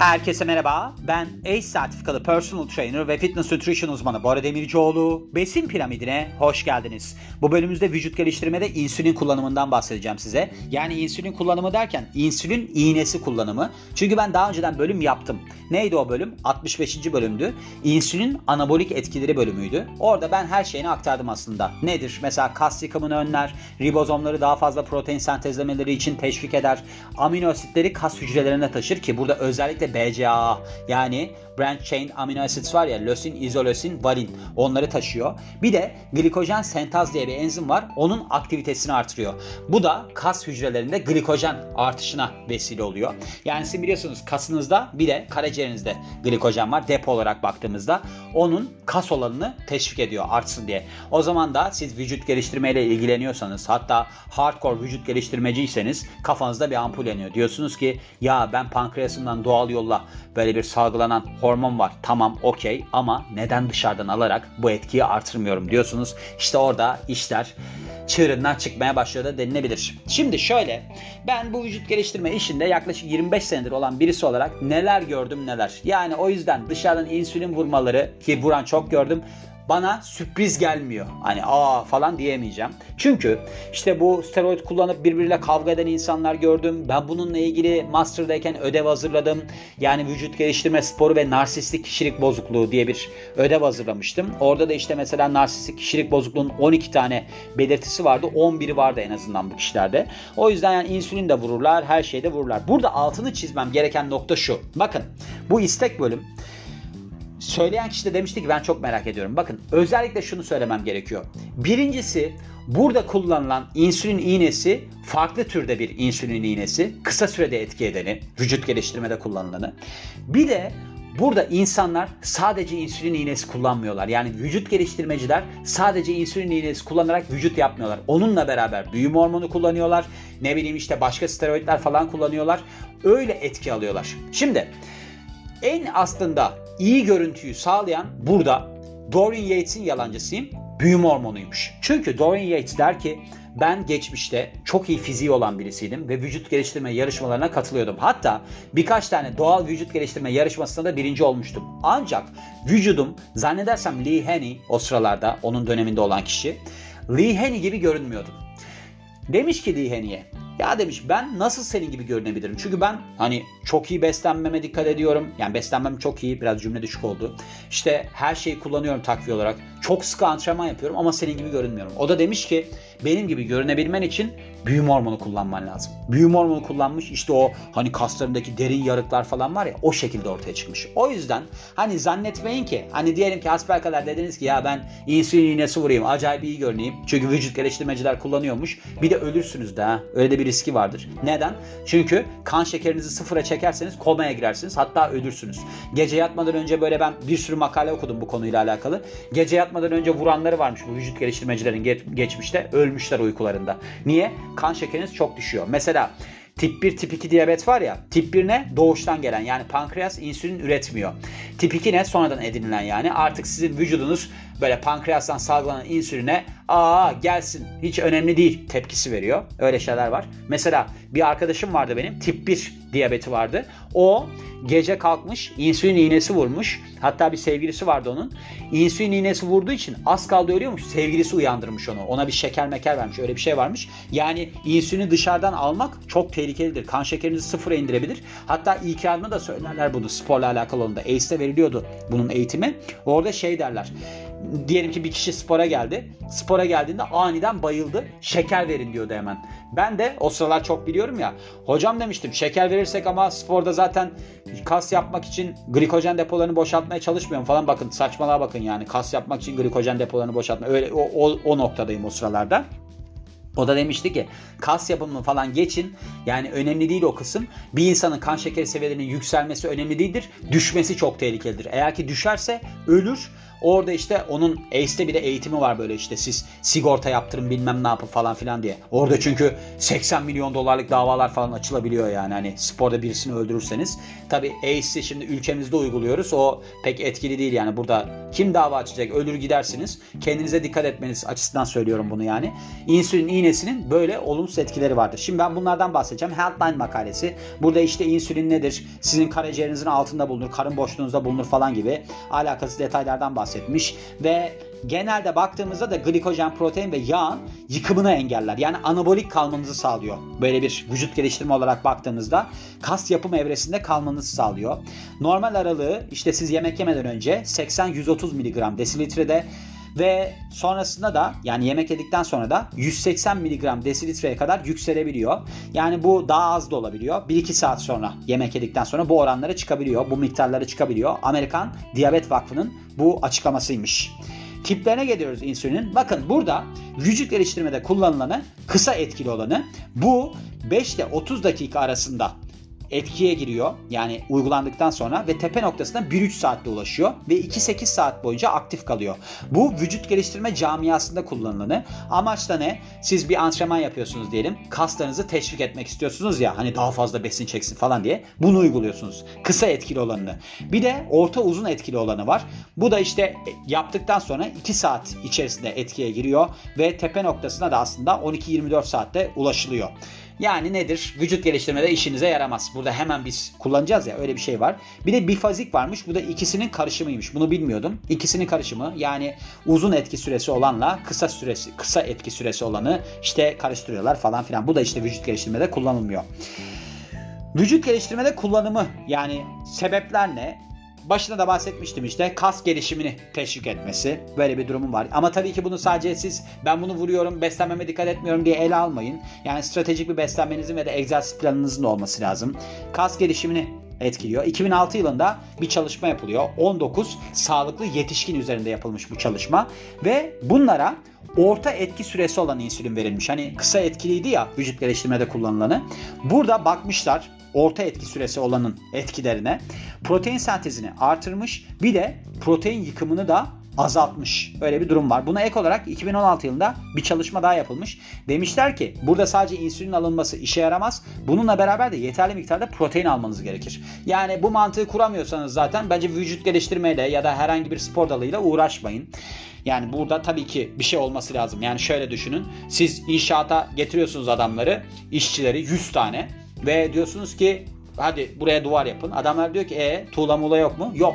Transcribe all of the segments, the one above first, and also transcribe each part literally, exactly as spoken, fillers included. Herkese merhaba, ben A C E sertifikalı personal trainer ve fitness nutrition uzmanı Bora Demircioğlu. Besin piramidine hoş geldiniz. Bu bölümümüzde vücut geliştirmede insülin kullanımından bahsedeceğim size. Yani insülin kullanımı derken insülin iğnesi kullanımı. Çünkü ben daha önceden bölüm yaptım. Neydi o bölüm? altmış beşinci bölümdü. İnsülin anabolik etkileri bölümüydü. Orada ben her şeyini aktardım aslında. Nedir? Mesela kas yıkımını önler, ribozomları daha fazla protein sentezlemeleri için teşvik eder, amino asitleri kas hücrelerine taşır ki burada özellikle B C A A yani branch chain amino acids var ya, lösin, izolösin, valin, onları taşıyor. Bir de glikojen sentaz diye bir enzim var. Onun aktivitesini artırıyor. Bu da kas hücrelerinde glikojen artışına vesile oluyor. Yani siz biliyorsunuz kasınızda bir de karaciğerinizde glikojen var. Depo olarak baktığımızda onun kas olanını teşvik ediyor artsın diye. O zaman da siz vücut geliştirmeyle ilgileniyorsanız, hatta hardcore vücut geliştirmeciyseniz kafanızda bir ampul yanıyor. Diyorsunuz ki ya ben pankreasımdan doğal yolla böyle bir salgılanan hormon var. Tamam, okey, ama neden dışarıdan alarak bu etkiyi artırmıyorum diyorsunuz. İşte orada işler çığırından çıkmaya başlıyor da denilebilir. Şimdi şöyle, ben bu vücut geliştirme işinde yaklaşık yirmi beş senedir olan birisi olarak neler gördüm neler. Yani o yüzden dışarıdan insülin vurmaları, ki vuran çok gördüm, bana sürpriz gelmiyor. Hani aa falan diyemeyeceğim. Çünkü işte bu steroid kullanıp birbiriyle kavga eden insanlar gördüm. Ben bununla ilgili master'dayken ödev hazırladım. Yani vücut geliştirme sporu ve narsistik kişilik bozukluğu diye bir ödev hazırlamıştım. Orada da işte mesela narsistik kişilik bozukluğunun on iki tane belirtisi vardı. on biri vardı en azından bu kişilerde. O yüzden yani insülin de vururlar, her şeyde vururlar. Burada altını çizmem gereken nokta şu. Bakın, bu istek bölüm söyleyen kişi de demişti ki ben çok merak ediyorum. Bakın, özellikle şunu söylemem gerekiyor. Birincisi, burada kullanılan insülin iğnesi farklı türde bir insülin iğnesi. Kısa sürede etki edeni, vücut geliştirmede kullanılanı. Bir de burada insanlar sadece insülin iğnesi kullanmıyorlar. Yani vücut geliştirmeciler sadece insülin iğnesi kullanarak vücut yapmıyorlar. Onunla beraber büyüme hormonu kullanıyorlar. Ne bileyim işte başka steroidler falan kullanıyorlar. Öyle etki alıyorlar. Şimdi en aslında iyi görüntüyü sağlayan burada Doreen Yates'in yalancısıyım, büyüme hormonuymuş. Çünkü Doreen Yates der ki ben geçmişte çok iyi fiziği olan birisiydim ve vücut geliştirme yarışmalarına katılıyordum. Hatta birkaç tane doğal vücut geliştirme yarışmasında da birinci olmuştum. Ancak vücudum zannedersem Lee Haney, o sıralarda onun döneminde olan kişi, Lee Haney gibi görünmüyordu. Demiş ki Lee Haney'e, ya demiş ben nasıl senin gibi görünebilirim? Çünkü ben hani çok iyi beslenmeme dikkat ediyorum. Yani beslenmem çok iyi. Biraz cümle düşük oldu. İşte her şeyi kullanıyorum takviye olarak. Çok sıkı antrenman yapıyorum ama senin gibi görünmüyorum. O da demiş ki benim gibi görünebilmen için büyüme hormonu kullanman lazım. Büyüme hormonu kullanmış, işte o hani kaslarındaki derin yarıklar falan var ya, o şekilde ortaya çıkmış. O yüzden hani zannetmeyin ki hani diyelim ki hasbelkader dediniz ki ya ben insülin iğnesi vurayım acayip iyi görüneyim. Çünkü vücut geliştirmeciler kullanıyormuş. Bir de ölürsünüz de ha. Öyle de bir riski vardır. Neden? Çünkü kan şekerinizi sıfıra çekerseniz komaya girersiniz. Hatta ölürsünüz. Gece yatmadan önce böyle ben bir sürü makale okudum bu konuyla alakalı. Gece yatmadan önce vuranları varmış bu vücut geliştirmecilerin geçmişte. Ölmüşler uykularında. Niye? Kan şekeriniz çok düşüyor. Mesela tip bir, tip iki diyabet var ya. Tip bir ne? Doğuştan gelen. Yani pankreas insülin üretmiyor. Tip iki ne? Sonradan edinilen yani. Artık sizin vücudunuz böyle pankreastan salgılanan insüline aa gelsin hiç önemli değil tepkisi veriyor. Öyle şeyler var. Mesela bir arkadaşım vardı benim. Tip bir diyabeti vardı. O gece kalkmış insülin iğnesi vurmuş. Hatta bir sevgilisi vardı onun. İnsülin iğnesi vurduğu için az kaldı ölüyormuş. Sevgilisi uyandırmış onu. Ona bir şeker meker vermiş. Öyle bir şey varmış. Yani insülini dışarıdan almak çok tehlikelidir. Kan şekerinizi sıfıra indirebilir. Hatta ilk adına da söylerler bunu. Sporla alakalı onda. A C E'de veriliyordu bunun eğitimi. Orada şey derler. Diyelim ki bir kişi spora geldi. Spora geldiğinde aniden bayıldı. Şeker verin diyordu hemen. Ben de o sıralar çok biliyorum ya. Hocam demiştim şeker verirsek ama sporda zaten kas yapmak için glikojen depolarını boşaltmaya çalışmıyorum falan. Bakın saçmalığa bakın yani. Kas yapmak için glikojen depolarını boşaltma. Öyle o, o, o noktadayım o sıralarda. O da demişti ki kas yapımı falan geçin. Yani önemli değil o kısım. Bir insanın kan şekeri seviyelerinin yükselmesi önemli değildir. Düşmesi çok tehlikelidir. Eğer ki düşerse ölür. Orada işte onun A C E'te bir de eğitimi var böyle işte siz sigorta yaptırın bilmem ne yapın falan filan diye. Orada çünkü seksen milyon dolarlık davalar falan açılabiliyor yani hani sporda birisini öldürürseniz. Tabii A C E şimdi ülkemizde uyguluyoruz. O pek etkili değil yani burada kim dava açacak ölür gidersiniz. Kendinize dikkat etmeniz açısından söylüyorum bunu yani. İnsülin iğnesinin böyle olumsuz etkileri vardır. Şimdi ben bunlardan bahsedeceğim. Healthline makalesi. Burada işte insülin nedir? Sizin karaciğerinizin altında bulunur, karın boşluğunuzda bulunur falan gibi alakasız detaylardan bahsetmiş ve genelde baktığımızda da glikojen, protein ve yağın yıkımını engeller. Yani anabolik kalmanızı sağlıyor. Böyle bir vücut geliştirme olarak baktığımızda kas yapım evresinde kalmanızı sağlıyor. Normal aralığı işte siz yemek yemeden önce seksen yüz otuz miligram desilitrede ve sonrasında da yani yemek yedikten sonra da yüz seksen miligram desilitreye kadar yükselebiliyor. Yani bu daha az da olabiliyor. bir iki saat sonra yemek yedikten sonra bu oranlara çıkabiliyor. Bu miktarlara çıkabiliyor. Amerikan Diyabet Vakfı'nın bu açıklamasıymış. Tiplerine geliyoruz insülinin. Bakın burada vücut geliştirmede kullanılanı kısa etkili olanı bu beş ile otuz dakika arasında etkiye giriyor. Yani uygulandıktan sonra ve tepe noktasına bir üç saatte ulaşıyor ve iki sekiz saat boyunca aktif kalıyor. Bu vücut geliştirme camiasında kullanılanı. Amaç da ne? Siz bir antrenman yapıyorsunuz diyelim. Kaslarınızı teşvik etmek istiyorsunuz ya hani daha fazla besin çeksin falan diye. Bunu uyguluyorsunuz. Kısa etkili olanını. Bir de orta uzun etkili olanı var. Bu da işte yaptıktan sonra iki saat içerisinde etkiye giriyor ve tepe noktasına da aslında on iki yirmi dört saatte ulaşılıyor. Yani nedir? Vücut geliştirmede işinize yaramaz. Burada hemen biz kullanacağız ya öyle bir şey var. Bir de bifazik varmış. Bu da ikisinin karışımıymış. Bunu bilmiyordum. İkisinin karışımı yani uzun etki süresi olanla kısa süresi, kısa etki süresi olanı işte karıştırıyorlar falan filan. Bu da işte vücut geliştirmede kullanılmıyor. Vücut geliştirmede kullanımı yani sebepler ne? Başında da bahsetmiştim işte kas gelişimini teşvik etmesi böyle bir durumum var. Ama tabii ki bunu sadece siz ben bunu vuruyorum beslenmeme dikkat etmiyorum diye ele almayın. Yani stratejik bir beslenmenizin ve de egzersiz planınızın da olması lazım. Kas gelişimini etkiliyor. iki bin altı yılında bir çalışma yapılıyor. on dokuz sağlıklı yetişkin üzerinde yapılmış bu çalışma ve bunlara orta etki süresi olan insülin verilmiş. Hani kısa etkiliydi ya vücut geliştirmede kullanılanı. Burada bakmışlar orta etki süresi olanın etkilerine. Protein sentezini artırmış. Bir de protein yıkımını da azaltmış. Öyle bir durum var. Buna ek olarak iki bin on altı yılında bir çalışma daha yapılmış. Demişler ki burada sadece insülin alınması işe yaramaz. Bununla beraber de yeterli miktarda protein almanız gerekir. Yani bu mantığı kuramıyorsanız zaten bence vücut geliştirmeyle ya da herhangi bir spor dalıyla uğraşmayın. Yani burada tabii ki bir şey olması lazım. Yani şöyle düşünün. Siz inşaata getiriyorsunuz adamları, işçileri yüz tane ve diyorsunuz ki hadi buraya duvar yapın. Adamlar diyor ki e tuğla muğla yok mu? Yok.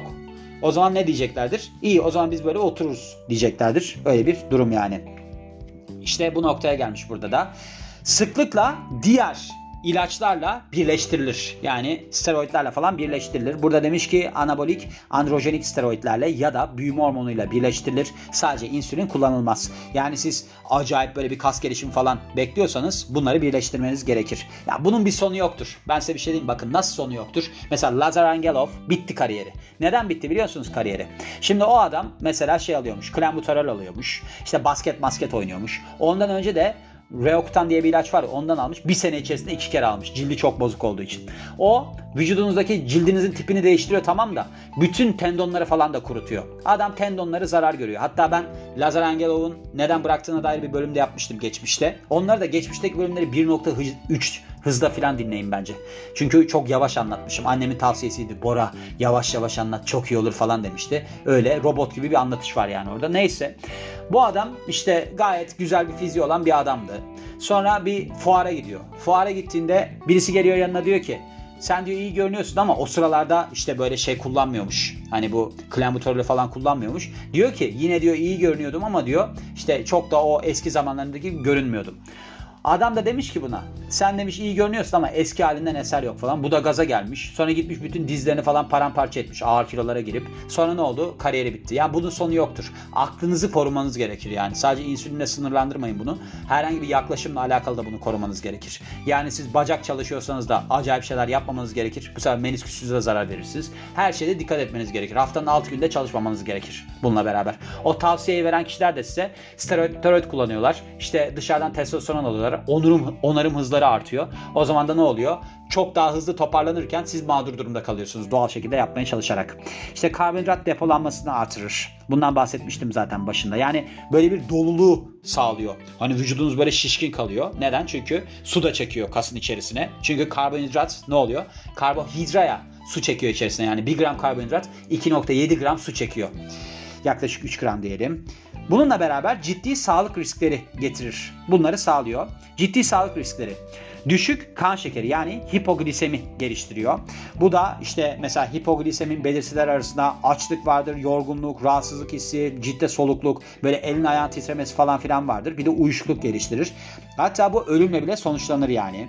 O zaman ne diyeceklerdir? İyi o zaman biz böyle otururuz diyeceklerdir. Öyle bir durum yani. İşte bu noktaya gelmiş burada da. Sıklıkla diğer ilaçlarla birleştirilir. Yani steroidlerle falan birleştirilir. Burada demiş ki anabolik androjenik steroidlerle ya da büyüme hormonuyla birleştirilir. Sadece insülin kullanılmaz. Yani siz acayip böyle bir kas gelişimi falan bekliyorsanız bunları birleştirmeniz gerekir. Ya bunun bir sonu yoktur. Ben size bir şey diyeyim bakın nasıl sonu yoktur. Mesela Lazar Angelov bitti kariyeri. Neden bitti biliyorsunuz kariyeri? Şimdi o adam mesela şey alıyormuş. Klenbuterol alıyormuş. İşte basket basket oynuyormuş. Ondan önce de Reoktan diye bir ilaç var ya ondan almış. Bir sene içerisinde iki kere almış. Cildi çok bozuk olduğu için. O vücudunuzdaki cildinizin tipini değiştiriyor tamam da bütün tendonları falan da kurutuyor. Adam tendonları zarar görüyor. Hatta ben Lazar Angelov'un neden bıraktığına dair bir bölümde yapmıştım geçmişte. Onları da geçmişteki bölümleri bir nokta üç hızda filan dinleyin bence. Çünkü çok yavaş anlatmışım. Annemin tavsiyesiydi. Bora yavaş yavaş anlat çok iyi olur falan demişti. Öyle robot gibi bir anlatış var yani orada. Neyse. Bu adam işte gayet güzel bir fiziği olan bir adamdı. Sonra bir fuara gidiyor. Fuara gittiğinde birisi geliyor yanına diyor ki sen diyor iyi görünüyorsun ama o sıralarda işte böyle şey kullanmıyormuş. Hani bu klenbuterol falan kullanmıyormuş. Diyor ki yine diyor iyi görünüyordum ama diyor işte çok da o eski zamanlarındaki gibi görünmüyordum. Adam da demiş ki buna sen demiş iyi görünüyorsun ama eski halinden eser yok falan. Bu da gaza gelmiş. Sonra gitmiş bütün dizlerini falan paramparça etmiş ağır kilolara girip. Sonra ne oldu? Kariyeri bitti. Yani bunun sonu yoktur. Aklınızı korumanız gerekir yani. Sadece insülinle sınırlandırmayın bunu. Herhangi bir yaklaşımla alakalı da bunu korumanız gerekir. Yani siz bacak çalışıyorsanız da acayip şeyler yapmamanız gerekir. Bu sefer menisküsünüze zarar verirsiniz. Her şeyde dikkat etmeniz gerekir. Haftanın altı günde çalışmamanız gerekir bununla beraber. O tavsiyeyi veren kişiler de size steroid, steroid kullanıyorlar. İşte dışarıdan testosteron alıyorlar. hızlar, onarım, onarım hızları artıyor. O zaman da ne oluyor? Çok daha hızlı toparlanırken siz mağdur durumda kalıyorsunuz doğal şekilde yapmaya çalışarak. İşte karbonhidrat depolanmasını artırır. Bundan bahsetmiştim zaten başında. Yani böyle bir doluluğu sağlıyor. Hani vücudunuz böyle şişkin kalıyor. Neden? Çünkü su da çekiyor kasın içerisine. Çünkü karbonhidrat ne oluyor? Karbohidraya su çekiyor içerisine. Yani bir gram karbonhidrat iki nokta yedi gram su çekiyor. Yaklaşık üç gram diyelim. Bununla beraber ciddi sağlık riskleri getirir. Bunları sağlıyor. Ciddi sağlık riskleri. Düşük kan şekeri yani hipoglisemi geliştiriyor. Bu da işte mesela hipoglisemin belirtileri arasında açlık vardır, yorgunluk, rahatsızlık hissi, ciddi solukluk, böyle elin ayağın titremesi falan filan vardır. Bir de uyuşukluk geliştirir. Hatta bu ölümle bile sonuçlanır yani.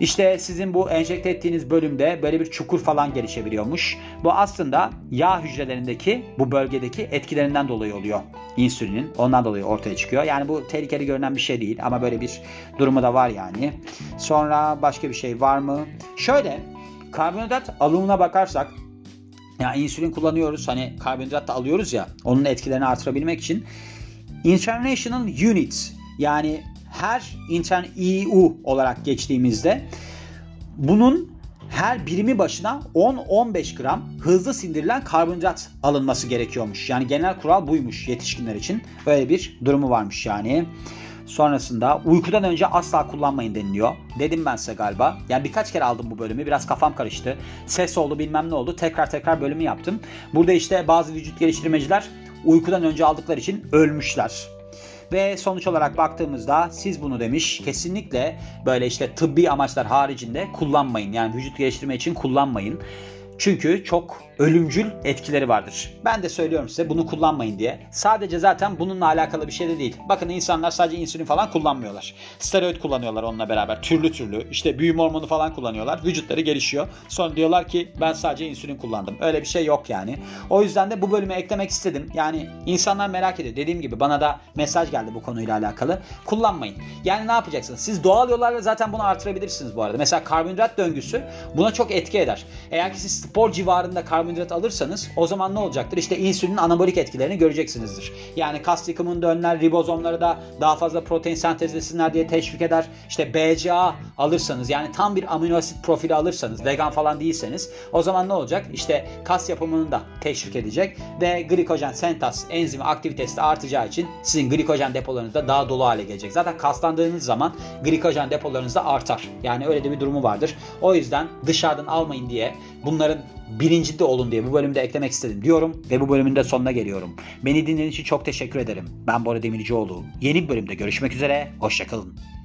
İşte sizin bu enjekte ettiğiniz bölümde böyle bir çukur falan gelişebiliyormuş. Bu aslında yağ hücrelerindeki bu bölgedeki etkilerinden dolayı oluyor. İnsülinin ondan dolayı ortaya çıkıyor. Yani bu tehlikeli görünen bir şey değil ama böyle bir durumu da var yani. Sonra başka bir şey var mı? Şöyle karbonhidrat alımına bakarsak ya insülin kullanıyoruz. Hani karbonhidrat da alıyoruz ya onun etkilerini artırabilmek için. International Unit yani her intern E U olarak geçtiğimizde bunun her birimi başına on on beş gram hızlı sindirilen karbonhidrat alınması gerekiyormuş. Yani genel kural buymuş yetişkinler için. Böyle bir durumu varmış yani. Sonrasında uykudan önce asla kullanmayın deniliyor. Dedim ben size galiba. Yani birkaç kere aldım bu bölümü. Biraz kafam karıştı. Ses oldu bilmem ne oldu. Tekrar tekrar bölümü yaptım. Burada işte bazı vücut geliştirmeciler uykudan önce aldıkları için ölmüşler. Ve sonuç olarak baktığımızda siz bunu demiş kesinlikle böyle işte tıbbi amaçlar haricinde kullanmayın. Yani vücut geliştirme için kullanmayın. Çünkü çok ölümcül etkileri vardır. Ben de söylüyorum size bunu kullanmayın diye. Sadece zaten bununla alakalı bir şey de değil. Bakın insanlar sadece insülin falan kullanmıyorlar. Steroid kullanıyorlar onunla beraber. Türlü türlü işte büyüme hormonu falan kullanıyorlar. Vücutları gelişiyor. Sonra diyorlar ki ben sadece insülin kullandım. Öyle bir şey yok yani. O yüzden de bu bölüme eklemek istedim. Yani insanlar merak ediyor. Dediğim gibi bana da mesaj geldi bu konuyla alakalı. Kullanmayın. Yani ne yapacaksınız? Siz doğal yollarla zaten bunu artırabilirsiniz bu arada. Mesela karbonhidrat döngüsü buna çok etki eder. Eğer ki siz spor civarında karbonhidrat alırsanız o zaman ne olacaktır? İşte insülinin anabolik etkilerini göreceksinizdir. Yani kas yıkımını da önler, ribozomları da daha fazla protein sentezlesinler diye teşvik eder. İşte B C A alırsanız yani tam bir amino asit profili alırsanız, vegan falan değilseniz o zaman ne olacak? İşte kas yapımını da teşvik edecek ve glikojen sentaz enzimi aktivitesi de artacağı için sizin glikojen depolarınız da daha dolu hale gelecek. Zaten kaslandığınız zaman glikojen depolarınız da artar. Yani öyle de bir durumu vardır. O yüzden dışarıdan almayın diye bunların bilincinde olun diye bu bölümde eklemek istedim diyorum ve bu bölümün de sonuna geliyorum. Beni dinlediğiniz için çok teşekkür ederim. Ben Bora Demircioğlu. Yeni bir bölümde görüşmek üzere. Hoşça kalın.